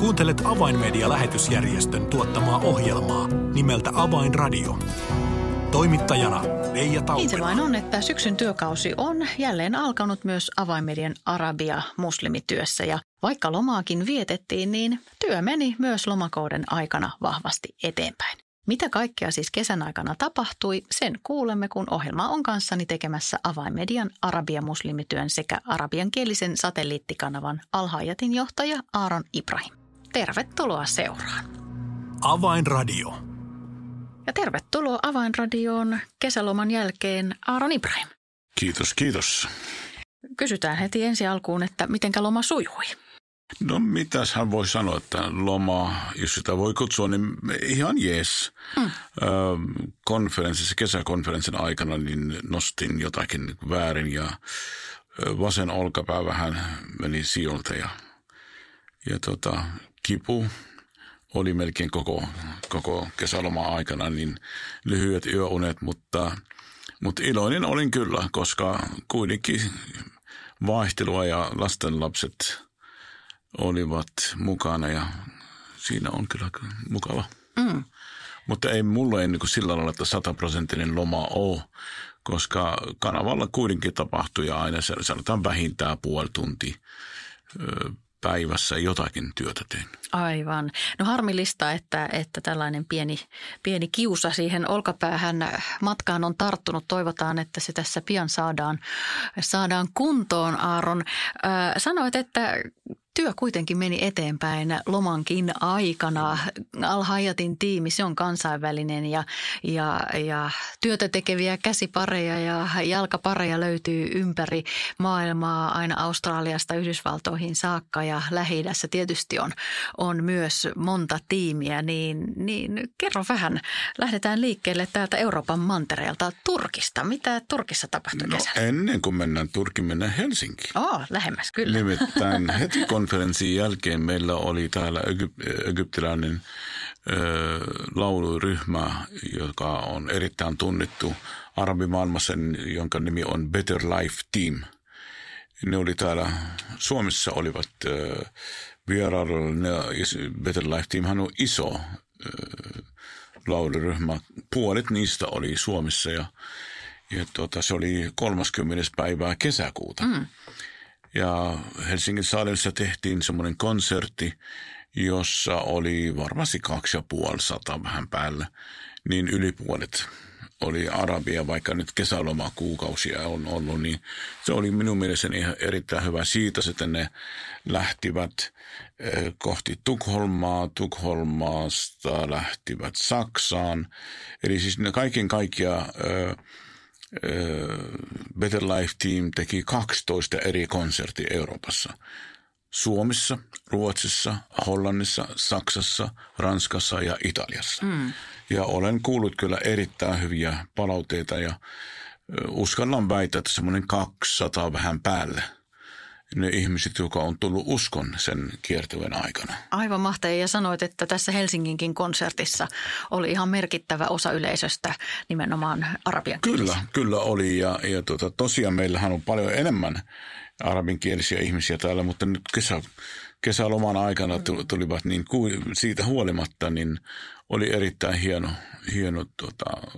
Kuuntelet Avainmedia-lähetysjärjestön tuottamaa ohjelmaa nimeltä Avainradio. Toimittajana Reija Taupila. Niin se vain on, että syksyn työkausi on jälleen alkanut myös Avainmedian arabia-muslimityössä. Ja vaikka lomaakin vietettiin, niin työ meni myös lomakauden aikana vahvasti eteenpäin. Mitä kaikkea siis kesän aikana tapahtui, sen kuulemme, kun ohjelma on kanssani tekemässä Avainmedian arabia-muslimityön sekä arabiankielisen satelliittikanavan Al Hayatin johtaja Aaron Ibrahim. Tervetuloa seuraan. Avainradio. Ja tervetuloa Avainradioon kesäloman jälkeen Aaron Ibrahim. Kiitos, kiitos. Kysytään heti ensi alkuun, että mitenkä loma sujui? No mitäshän voi sanoa, että loma, jos sitä voi kutsua, niin ihan jees. Konferenssissa, kesäkonferenssin aikana niin nostin jotakin väärin ja vasen olkapää vähän meni sieltä ja kipu oli melkein koko kesäloman aikana, niin lyhyet yöunet, mutta iloinen olin kyllä, koska kuitenkin vaihtelua ja lastenlapset olivat mukana ja siinä on kyllä mukava. Mutta ei mulla niin kuin sillä lailla, että 100% loma ole, koska kanavalla kuitenkin tapahtuu ja aina sanotaan vähintään puoli tuntia päivässä jotakin työtä tein. Aivan. No harmillista, että tällainen pieni kiusa siihen olkapäähän matkaan on tarttunut. Toivotaan, että se tässä pian saadaan kuntoon, Aaron. Sanoit, että työ kuitenkin meni eteenpäin lomankin aikana. Al Hayatin tiimi, se on kansainvälinen ja työtä tekeviä käsipareja ja jalkapareja löytyy ympäri maailmaa, aina Australiasta Yhdysvaltoihin saakka ja Lähi-idässä tietysti on myös monta tiimiä. Niin kerro vähän, lähdetään liikkeelle täältä Euroopan mantereelta Turkista. Mitä Turkissa tapahtui kesällä? Ennen kuin mennään Turkiin, mennään Helsinkiin. Lähemmäs kyllä. Nimittäin heti konferenssin jälkeen meillä oli täällä egyptiläinen lauluryhmä, joka on erittäin tunnettu arabimaailmassa, jonka nimi on Better Life Team. Ne oli täällä Suomessa olivat vierailulla. Better Life Team on iso lauluryhmä. Puolet niistä oli Suomessa ja se oli 30. päivää kesäkuuta. Ja Helsingin Saaressa tehtiin semmoinen konsertti, jossa oli varmasti 250 vähän päällä, niin yli puolet oli arabia, vaikka nyt kesälomakuukausia on ollut, niin se oli minun mielestäni ihan erittäin hyvä siitä, että ne lähtivät kohti Tukholmasta lähtivät Saksaan, eli siis ne kaiken kaikkiaan Better Life Team teki 12 eri konserttia Euroopassa. Suomessa, Ruotsissa, Hollannissa, Saksassa, Ranskassa ja Italiassa. Ja olen kuullut kyllä erittäin hyviä palautteita ja uskallan väittää, että semmoinen 200 vähän päälle. Ne ihmiset, jotka on tullut uskon sen kiertueen aikana. Aivan mahtavaa. Ja sanoit, että tässä Helsinginkin konsertissa oli ihan merkittävä osa yleisöstä nimenomaan arabiankielisiä. Kyllä oli. Ja tosiaan meillähän on paljon enemmän arabinkielisiä ihmisiä täällä, mutta nyt kesäloman aikana tulivat niin siitä huolimatta, niin oli erittäin hieno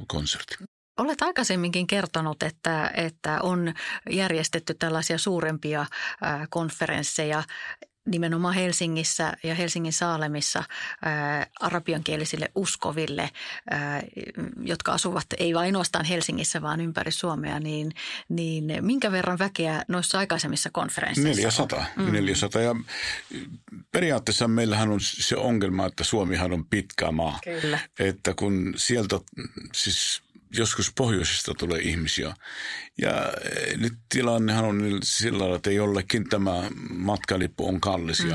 konsertti. Olet aikaisemminkin kertonut, että on järjestetty tällaisia suurempia konferensseja nimenomaan Helsingissä ja Helsingin Saalemissa arabiankielisille uskoville, jotka asuvat ei vain ainoastaan Helsingissä, vaan ympäri Suomea. Niin minkä verran väkeä noissa aikaisemmissa konferensseissa? 400. Ja periaatteessa meillähän on se ongelma, että Suomihan on pitkä maa. Kyllä. Että kun sieltä siis joskus pohjoisesta tulee ihmisiä. Ja nyt tilannehan on sillä tavalla, että jollekin tämä matkalippu on kallis.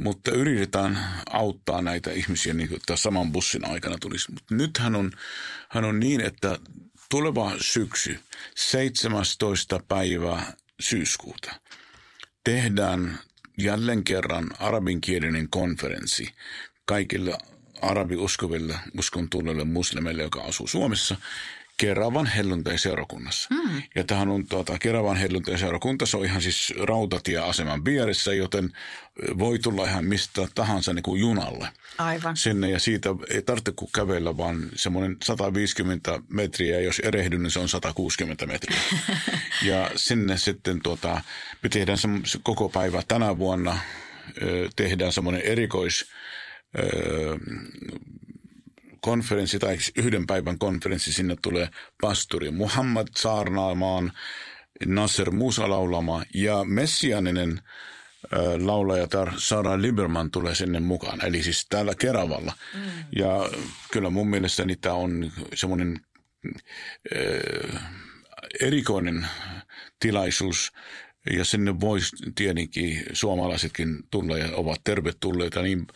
Mutta yritetään auttaa näitä ihmisiä, niin kuin saman bussin aikana tulisi. Mutta nyt hän on niin, että tuleva syksy, 17. päivä syyskuuta, tehdään jälleen kerran arabinkielinen konferenssi kaikille arabiuskoville, uskontuneille muslimeille, joka asuu Suomessa. Keravan helluntai-seurakunnassa. Ja tähän on Keravan helluntai-seurakunta, se on ihan siis rautatieaseman vieressä, joten voi tulla ihan mistä tahansa niin kuin junalle. Aivan. Sinne, ja siitä ei tarvitse kuin kävellä, vaan semmoinen 150 metriä, ja jos erehdyn, niin se on 160 metriä. Ja sinne sitten me tehdään koko päivä tänä vuonna, tehdään semmoinen konferenssi tai yhden päivän konferenssi, sinne tulee pasturi Muhammad Saarnaamaan, Nasser Musa laulamaan ja messianinen laulaja Sara Lieberman tulee sinne mukaan, eli siis täällä Keravalla. Ja kyllä mun mielestäni tämä on semmoinen erikoinen tilaisuus. Ja sinne voisi tietenkin suomalaisetkin tulla ja ovat tervetulleita niin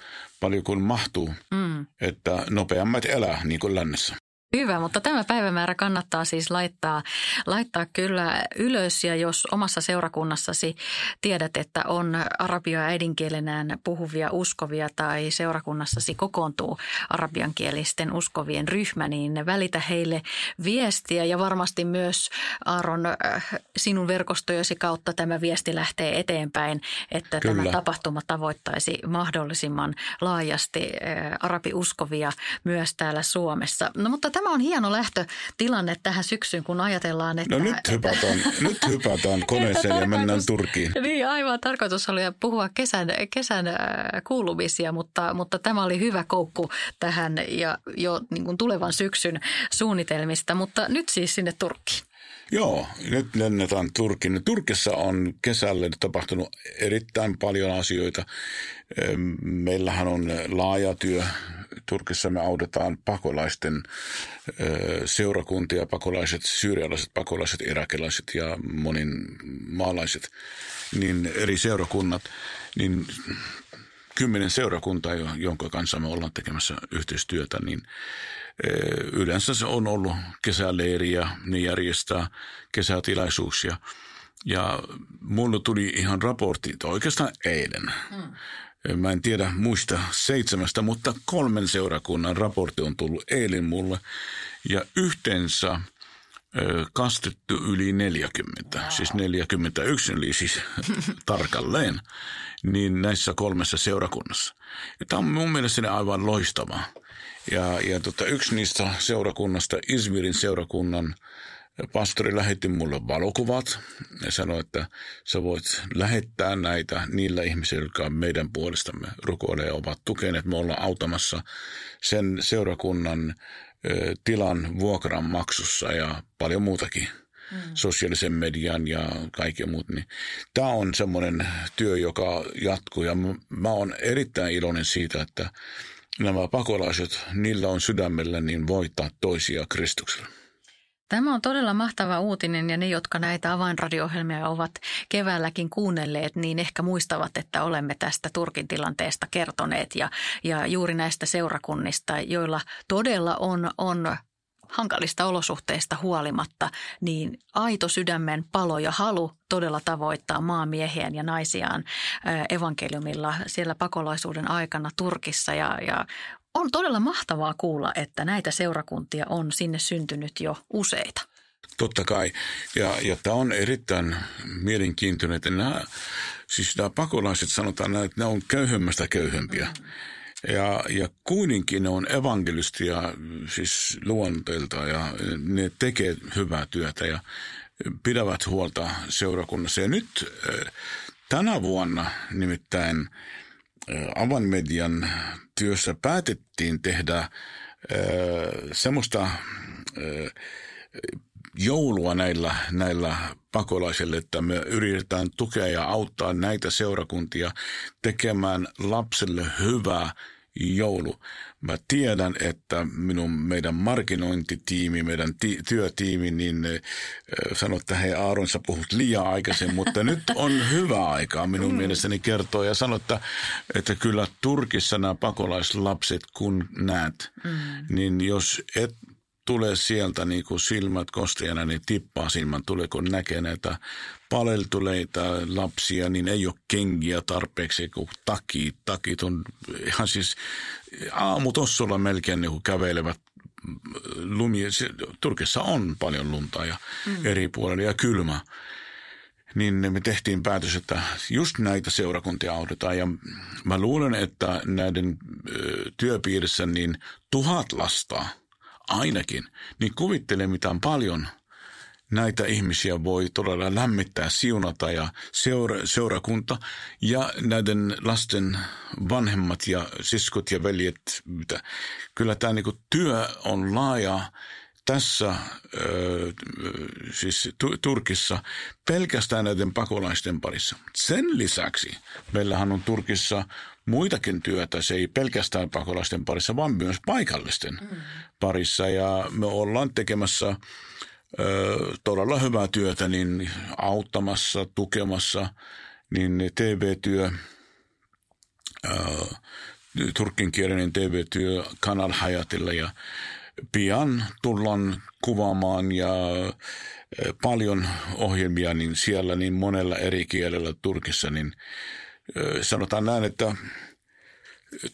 paljon kuin mahtuu, että nopeammat elää niin kuin lännessä. Hyvä, mutta tämä päivämäärä kannattaa siis laittaa kyllä ylös, ja jos omassa seurakunnassasi tiedät, että on arabia äidinkielenään puhuvia uskovia tai seurakunnassasi kokoontuu arabiankielisten uskovien ryhmä, niin välitä heille viestiä, ja varmasti myös Aaron sinun verkostojosi kautta tämä viesti lähtee eteenpäin, että kyllä, tämä tapahtuma tavoittaisi mahdollisimman laajasti arabiuskovia myös täällä Suomessa. No, mutta tämä on hieno lähtötilanne tähän syksyyn, kun ajatellaan, että... No nyt hypätään koneeseen ja mennään Turkiin. Niin, aivan. Tarkoitus oli puhua kesän kuulumisia, mutta tämä oli hyvä koukku tähän ja jo niin kuin tulevan syksyn suunnitelmista, mutta nyt siis sinne Turkkiin. Joo, nyt lennetään Turkiin. Turkissa on kesällä tapahtunut erittäin paljon asioita. Meillähän on laaja työ. Turkissa me autetaan pakolaisten seurakuntia, pakolaiset, syyrialaiset pakolaiset, irakilaiset ja monin maalaiset, niin eri seurakunnat, niin 10 seurakuntaa, jonka kanssa me ollaan tekemässä yhteistyötä, niin yleensä se on ollut kesäleiriä, ne järjestää kesätilaisuuksia. Ja mulle tuli ihan raportti, oikeastaan eilen. Mä en tiedä muista 7, mutta 3 seurakunnan raportti on tullut eilen mulle. Ja yhteensä kastettu yli 40, siis 41 eli siis tarkalleen, niin näissä 3 seurakunnassa. Ja tämä on mun mielestäni aivan loistavaa. Ja yksi niistä seurakunnasta, Izmirin seurakunnan pastori lähetti mulle valokuvat ja sanoi, että sä voit lähettää näitä niillä ihmisillä, jotka meidän puolestamme rukoilee ja ovat tukeneet. Me ollaan autamassa sen seurakunnan tilan vuokran maksussa ja paljon muutakin, sosiaalisen median ja kaikki muut. Tämä on semmoinen työ, joka jatkuu, ja mä oon erittäin iloinen siitä, että nämä pakolaiset, niillä on sydämellä niin voittaa toisia Kristuksella. Tämä on todella mahtava uutinen, ja ne, jotka näitä avainradio-ohjelmia ovat keväälläkin kuunnelleet, niin ehkä muistavat, että olemme tästä Turkin tilanteesta kertoneet ja juuri näistä seurakunnista, joilla todella on hankalista olosuhteista huolimatta, niin aito sydämen palo ja halu todella tavoittaa maamiehiään ja naisiaan evankeliumilla siellä pakolaisuuden aikana Turkissa, ja on todella mahtavaa kuulla, että näitä seurakuntia on sinne syntynyt jo useita. Totta kai. Ja tämä on erittäin mielenkiintoinen, että nämä pakolaiset, sanotaan, että nämä on köyhemmästä köyhempiä. Ja kuitenkin ne on evankelistia siis luonteelta, ja ne tekee hyvää työtä ja pidävät huolta seurakunnassa. Ja nyt tänä vuonna nimittäin Avainmedian työssä päätettiin tehdä semmoista joulua näillä pakolaisille, että me yritetään tukea ja auttaa näitä seurakuntia tekemään lapselle hyvää joulu. Mä tiedän, että meidän markkinointitiimi, meidän työtiimi, niin sanoi, että hei Aaron, sä puhut liian aikaisin, mutta nyt on hyvä aika minun mielestäni kertoa ja sanoa, että kyllä Turkissa nämä pakolaislapset, kun näet, niin jos et tule sieltä niin kuin silmät kosteena, niin tippaa silmän tulee, kun näkee näitä paleltuneita lapsia, niin ei ole kenkiä tarpeeksi, kun takit on ihan siis aamutossulla melkein niin kuin kävelevät lumi, Turkissa on paljon lunta ja eri puolella ja kylmä, niin me tehtiin päätös, että just näitä seurakuntia autetaan. Ja mä luulen, että näiden työpiirissä niin 1000 lasta ainakin, niin kuvittele mitään paljon näitä ihmisiä voi todella lämmittää, siunata ja seurakunta ja näiden lasten vanhemmat ja siskot ja veljet. Kyllä tämä niin kuin työ on laaja tässä siis Turkissa pelkästään näiden pakolaisten parissa. Sen lisäksi meillähän on Turkissa muitakin työtä, se ei pelkästään pakolaisten parissa, vaan myös paikallisten parissa. Ja me ollaan tekemässä todella hyvää työtä, niin auttamassa, tukemassa, niin TV-työ, turkkinkielinen TV-työ Kanal Hayatilla ja pian tullaan kuvaamaan ja paljon ohjelmia niin siellä niin monella eri kielellä Turkissa, niin sanotaan näin, että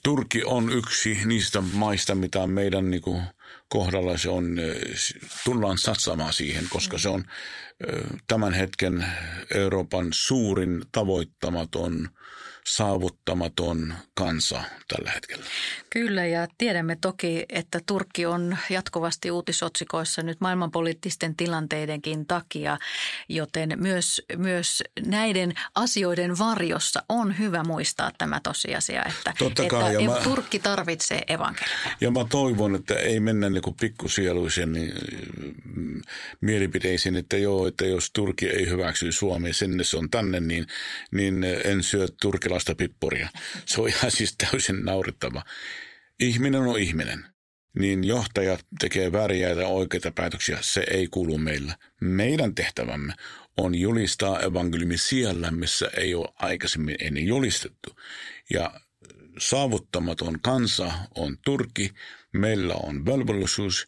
Turkki on yksi niistä maista, mitä meidän niin kuin kohdalla se on, tullaan satsamaan siihen, koska se on tämän hetken Euroopan suurin tavoittamaton, saavuttamaton kansa tällä hetkellä. Kyllä, ja tiedämme toki, että Turkki on jatkuvasti uutisotsikoissa nyt maailmanpoliittisten tilanteidenkin takia, joten myös näiden asioiden varjossa on hyvä muistaa tämä tosiasia, että Turkki tarvitsee evankeliumia. Ja mä toivon, että ei mennä niin kuin pikkusieluisen mielipiteisiin, että jos Turkki ei hyväksy Suomea, sinne se on tänne, niin en syö turkilaista pippuria. Se on ihan siis täysin naurettava. Ihminen on ihminen, niin johtajat tekee vääriä ja oikeita päätöksiä, se ei kuulu meillä. Meidän tehtävämme on julistaa evankeliumi siellä, missä ei ole aikaisemmin ennen julistettu. Ja saavuttamaton kansa on Turkki, meillä on velvollisuus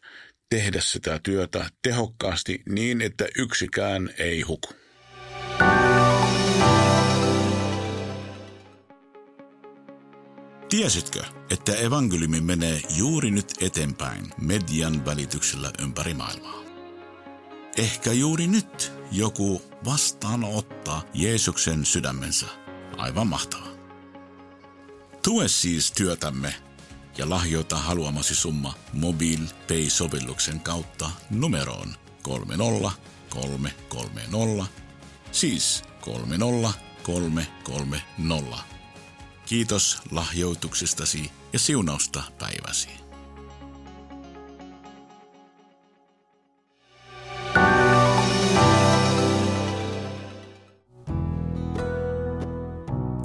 tehdä sitä työtä tehokkaasti niin, että yksikään ei huku. Tiesitkö, että evankeliumi menee juuri nyt eteenpäin median välityksellä ympäri maailmaa? Ehkä juuri nyt joku vastaanottaa Jeesuksen sydämensä. Aivan mahtavaa. Tue siis työtämme ja lahjoita haluamasi summa MobilePay-sovelluksen kautta numeroon 30330, siis 30330. Kiitos lahjoituksestasi ja siunausta päiväsi.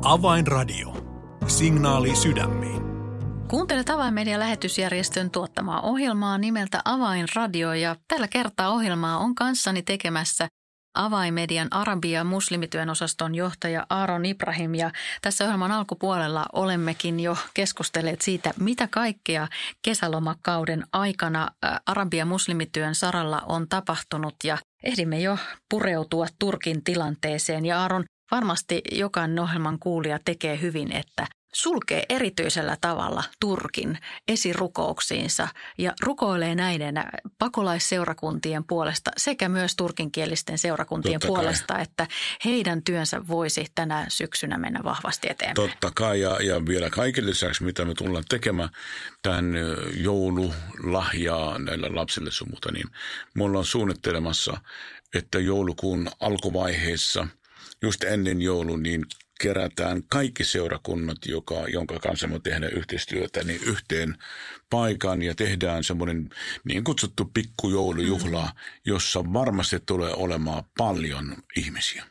Avainradio. Signaali sydämiin. Kuuntelet Avainmedian lähetysjärjestön tuottamaa ohjelmaa nimeltä Avainradio, ja tällä kertaa ohjelmaa on kanssani tekemässä Avainmedian arabia- ja muslimityön osaston johtaja Aaron Ibrahim, ja tässä ohjelman alkupuolella olemmekin jo keskustelleet siitä, mitä kaikkea kesälomakauden aikana arabia- ja muslimityön saralla on tapahtunut, ja ehdimme jo pureutua Turkin tilanteeseen. Ja Aaron, varmasti jokainen ohjelman kuulija tekee hyvin, että sulkee erityisellä tavalla Turkin esirukouksiinsa ja rukoilee näiden pakolaisseurakuntien puolesta sekä myös turkinkielisten seurakuntien puolesta, että heidän työnsä voisi tänä syksynä mennä vahvasti eteenpäin. Totta kai, ja vielä kaiken lisäksi, mitä me tullaan tekemään tämän joululahjaa näillä lapsille sun muuta, niin me ollaan suunnittelemassa, että joulukuun alkuvaiheessa just ennen joulun niin kerätään kaikki seurakunnat, jonka kanssa me tehdään yhteistyötä, niin yhteen paikan ja tehdään semmoinen niin kutsuttu pikkujoulujuhla, jossa varmasti tulee olemaan paljon ihmisiä.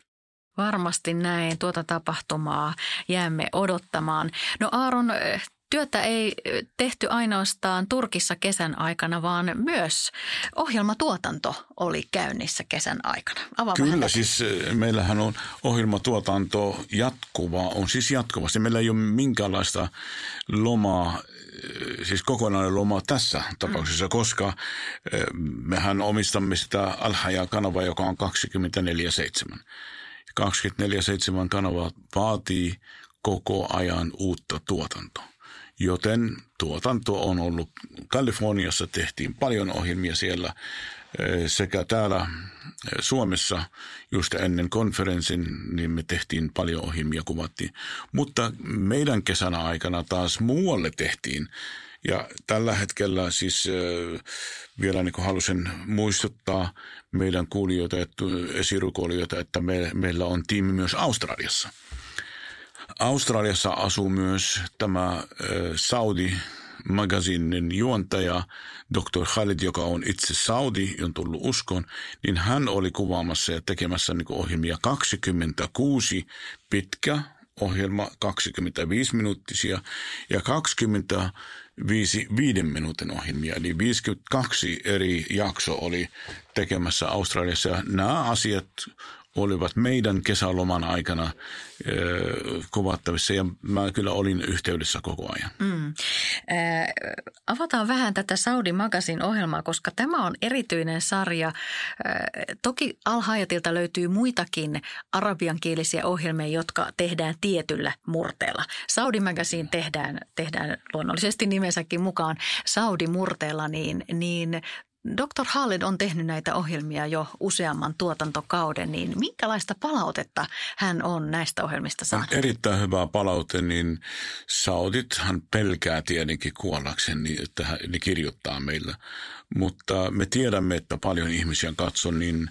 Varmasti näin. Tuota tapahtumaa jäämme odottamaan. No Aaron, työtä ei tehty ainoastaan Turkissa kesän aikana, vaan myös ohjelmatuotanto oli käynnissä kesän aikana. Kyllä, siis meillähän on ohjelmatuotanto jatkuvasti. Meillä ei ole minkäänlaista lomaa, siis kokonainen loma tässä tapauksessa, koska mehän omistamme sitä Al Hayat -kanavaa, joka on 24/7. 24/7 kanava vaatii koko ajan uutta tuotantoa. joten tuotanto on ollut Kaliforniassa, tehtiin paljon ohjelmia siellä sekä täällä Suomessa just ennen konferenssin, niin me tehtiin paljon ohjelmia, kuvattiin. Mutta meidän kesänä aikana taas muualle tehtiin. Ja tällä hetkellä siis vielä niin kuin halusin muistuttaa meidän kuulijoita ja esirukoilijoita, että meillä on tiimi myös Australiassa. Australiassa asuu myös tämä Saudi Magazinen juontaja Dr. Khalid, joka on itse saudi, on tullut uskoon, niin hän oli kuvaamassa ja tekemässä niin kuin ohjelmia 26 pitkä ohjelma, 25 minuuttisia ja 25 minuutin ohjelmia, eli 52 eri jakso oli tekemässä Australiassa. Ja nämä asiat olivat meidän kesäloman aikana kuvattavissa ja mä kyllä olin yhteydessä koko ajan. Avataan vähän tätä Saudi Magazine -ohjelmaa, koska tämä on erityinen sarja. Toki Al Hayatilta löytyy muitakin arabiankielisiä ohjelmia, jotka tehdään tietyllä murteella. Saudi Magazine tehdään luonnollisesti nimensäkin mukaan Saudi-murteella, niin Dr. Khalid on tehnyt näitä ohjelmia jo useamman tuotantokauden, niin minkälaista palautetta hän on näistä ohjelmista saanut? Erittäin hyvää palaute, niin saudithan pelkää tietenkin kuollakseen, niin että ne kirjoittaa meillä. Mutta me tiedämme, että paljon ihmisiä katsoo, niin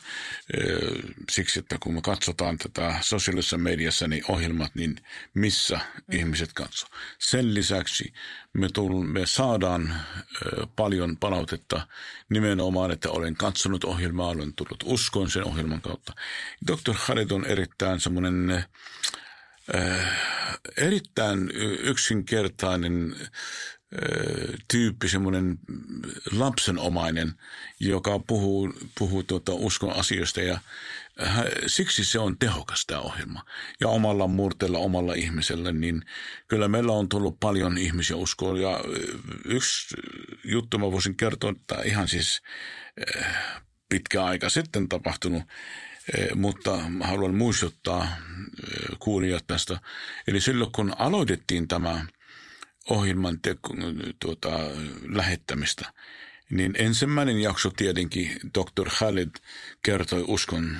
siksi, että kun me katsotaan tätä sosiaalisessa mediassa, niin ohjelmat, niin missä ihmiset katsoo. Sen lisäksi me saadaan paljon palautetta nimenomaan, että olen katsonut ohjelmaa, olen tullut uskoon sen ohjelman kautta. Dr. Khalid on erittäin semmoinen erittäin yksinkertainen tyyppi, semmoinen lapsenomainen, joka puhuu uskon asioista ja siksi se on tehokas tämä ohjelma. Ja omalla murteella, omalla ihmisellä, niin kyllä meillä on tullut paljon ihmisiä uskoon. Ja yksi juttu mä voisin kertoa, että ihan siis pitkä aika sitten tapahtunut, mutta haluan muistuttaa kuulijat tästä. Eli silloin kun aloitettiin tämä ohjelman lähettämistä, niin ensimmäinen jakso tietenkin Dr. Khalid kertoi uskon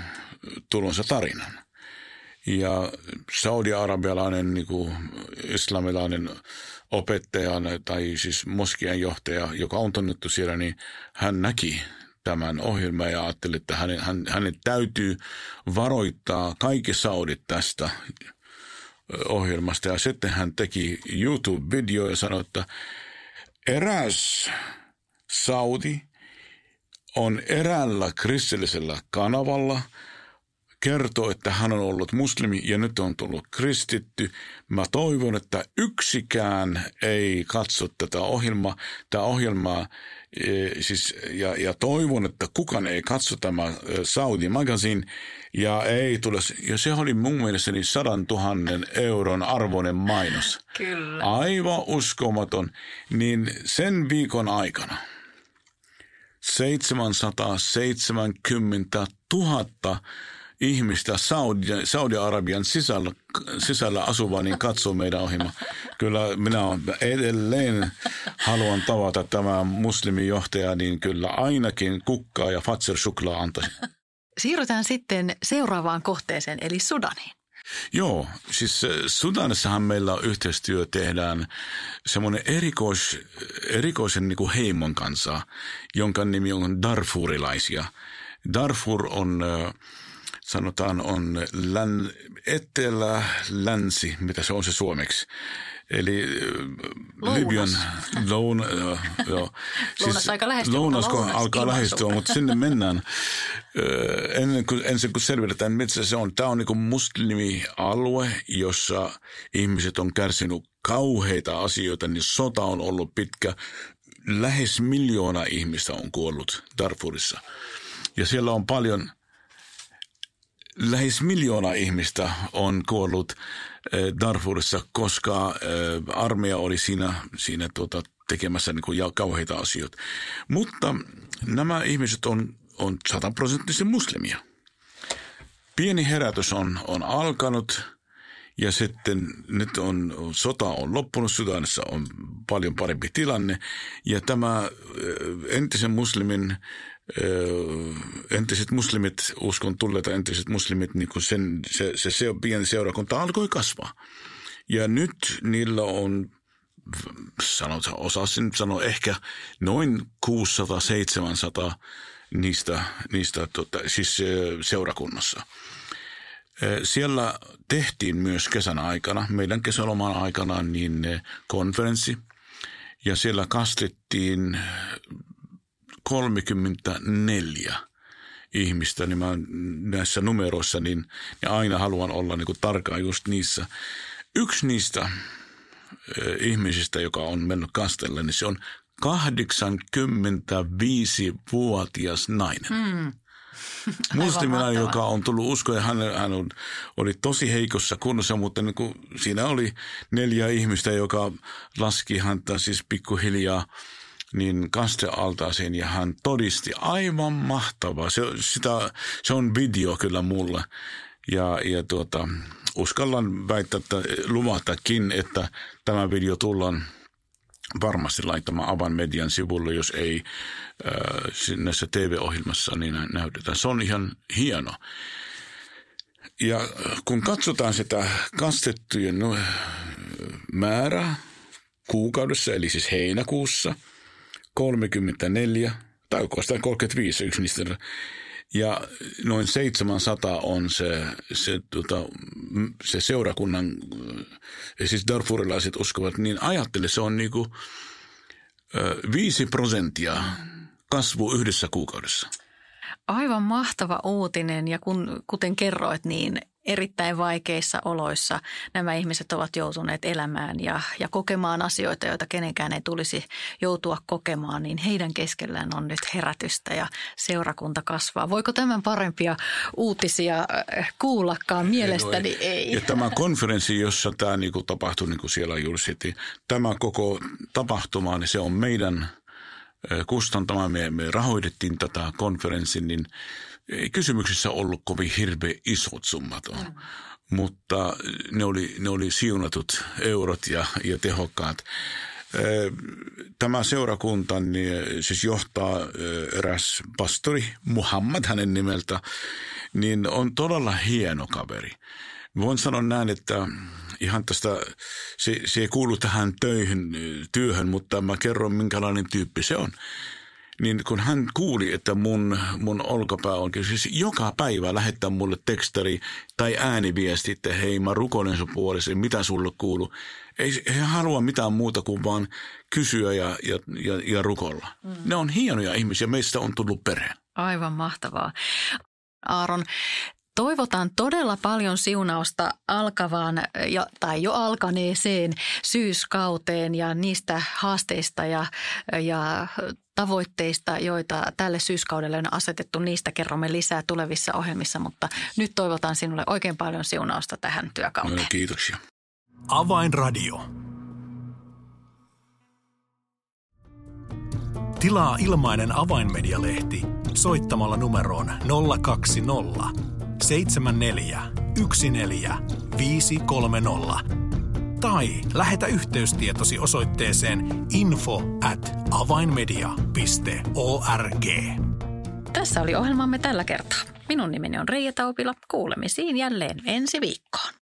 tulonsa tarinan. Ja saudi-arabialainen niin kuin islamilainen opettaja tai siis moskian johtaja, joka on tunnettu siellä, niin hän näki tämän ohjelman ja ajatteli, että hänen täytyy varoittaa kaikki saudit tästä ohjelmasta. Ja sitten hän teki YouTube-video ja sanoi, että eräs saudi on eräällä kristillisellä kanavalla, kertoo, että hän on ollut muslimi ja nyt on tullut kristitty. Mä toivon, että yksikään ei katso tätä ohjelmaa. Tämä ohjelmaa siis, ja toivon, että kukaan ei katso tämä Saudi Magazine ja ei tule. Ja se oli mun mielestäni 100 000 euron arvoinen mainos. Kyllä. Aivan uskomaton. Niin sen viikon aikana 770 000 ihmistä Saudi-Arabian sisällä asuvaa, niin katsoo meidän ohjelmaa. Kyllä minä edelleen haluan tavata tämä muslimijohtaja, niin kyllä ainakin kukkaa ja fatsersuklaa antaisin. Siirrytään sitten seuraavaan kohteeseen, eli Sudaniin. Joo, siis Sudanissahan meillä yhteistyö tehdään semmoinen erikoisen niin kuin heimon kanssa, jonka nimi on darfurilaisia. Darfur on sanotaan on etelä-länsi, mitä se on se suomeksi. Eli Libyan lounas alkaa lähestyä, mutta sinne mennään. Ensin kun selvitetään, mitä se on. Tämä on niin muslimialue, jossa ihmiset on kärsinyt kauheita asioita, niin sota on ollut pitkä. Lähes 1 miljoonaa ihmistä on kuollut Darfurissa. Ja siellä on paljon. Lähes 1 miljoonaa ihmistä on kuollut Darfurissa, koska armeija oli siinä tekemässä niin kuin kauheita asioita. Mutta nämä ihmiset on 100% muslimia. Pieni herätys on alkanut ja sitten nyt sota on loppunut. Sudanissa on paljon parempi tilanne. Ja tämä entiset muslimit, uskon tulleita entiset muslimit, niin kuin se pieni seurakunta alkoi kasvaa. Ja nyt niillä on, osasin sanoa ehkä noin 600-700 niistä siis seurakunnassa. Siellä tehtiin myös kesän aikana, meidän kesäloman aikana, niin konferenssi. Ja siellä kastettiin 34 ihmistä. Niin mä näissä numeroissa, niin aina haluan olla niin kuin tarkkaan just niissä. Yksi niistä ihmisistä, joka on mennyt kastella, niin se on 85-vuotias nainen. Mm. Musliminainen, joka on tullut uskoon, ja hän oli tosi heikossa kunnossa, mutta niin kuin siinä oli 4 ihmistä, joka laski häntä siis pikkuhiljaa niin kastealtaaseen, ja hän todisti aivan mahtavaa. Se on video kyllä mulla. Ja uskallan väittää, että luvatakin, että tämä video tullaan varmasti laittamaan Avainmedian sivulle, jos ei näissä TV-ohjelmassa niin näytetään. Se on ihan hieno. Ja kun katsotaan sitä kastettujen määrää kuukaudessa, eli siis heinäkuussa, 34 tai 35 yksi niistä. Ja noin 700 on se seurakunnan, siis darfurilaiset uskovat, niin ajattele, se on niinku 5% kasvu yhdessä kuukaudessa. Aivan mahtava uutinen, ja kuten kerroit, niin erittäin vaikeissa oloissa nämä ihmiset ovat joutuneet elämään ja kokemaan asioita, joita kenenkään ei tulisi joutua kokemaan, niin heidän keskellään on nyt herätystä ja seurakunta kasvaa. Voiko tämän parempia uutisia kuullakaan? Mielestäni ei. Ja tämä konferenssi, jossa tämä niin kuin tapahtui, niin kuin siellä julkaistiin, tämä koko tapahtuma, niin se on meidän kustantama. Me rahoitettiin tätä konferenssin, niin ei kysymyksessä ollut kovin hirveän isot summat on, mutta ne oli siunatut eurot ja tehokkaat. Tämä seurakunta niin, siis johtaa eräs pastori, Muhammad hänen nimeltä, niin on todella hieno kaveri. Voin sanoa näin, että ihan tästä, se ei kuulu tähän työhön, mutta mä kerron minkälainen tyyppi se on. Niin kun hän kuuli, että mun olkapää on, siis joka päivä lähettää mulle tekstari tai ääniviesti, että hei, mä rukoilen sun puolesi, mitä sulle kuuluu. Ei halua mitään muuta kuin vaan kysyä ja rukolla. Mm. Ne on hienoja ihmisiä, meistä on tullut perhe. Aivan mahtavaa. Aaron, toivotan todella paljon siunausta alkavaan tai jo alkaneeseen syyskauteen ja niistä haasteista ja tavoitteista, joita tälle syyskaudelle on asetettu. Niistä kerromme lisää tulevissa ohjelmissa, mutta nyt toivotan sinulle oikein paljon siunausta tähän työkauteen. No, kiitoksia. Avainradio. Tilaa ilmainen Avainmedia-lehti soittamalla numeroon 020 74 14 530 tai lähetä yhteystietosi osoitteeseen info@avainmedia.org. Tässä oli ohjelmamme tällä kertaa. Minun nimeni on Reija Taupila. Kuulemisiin jälleen ensi viikkoon.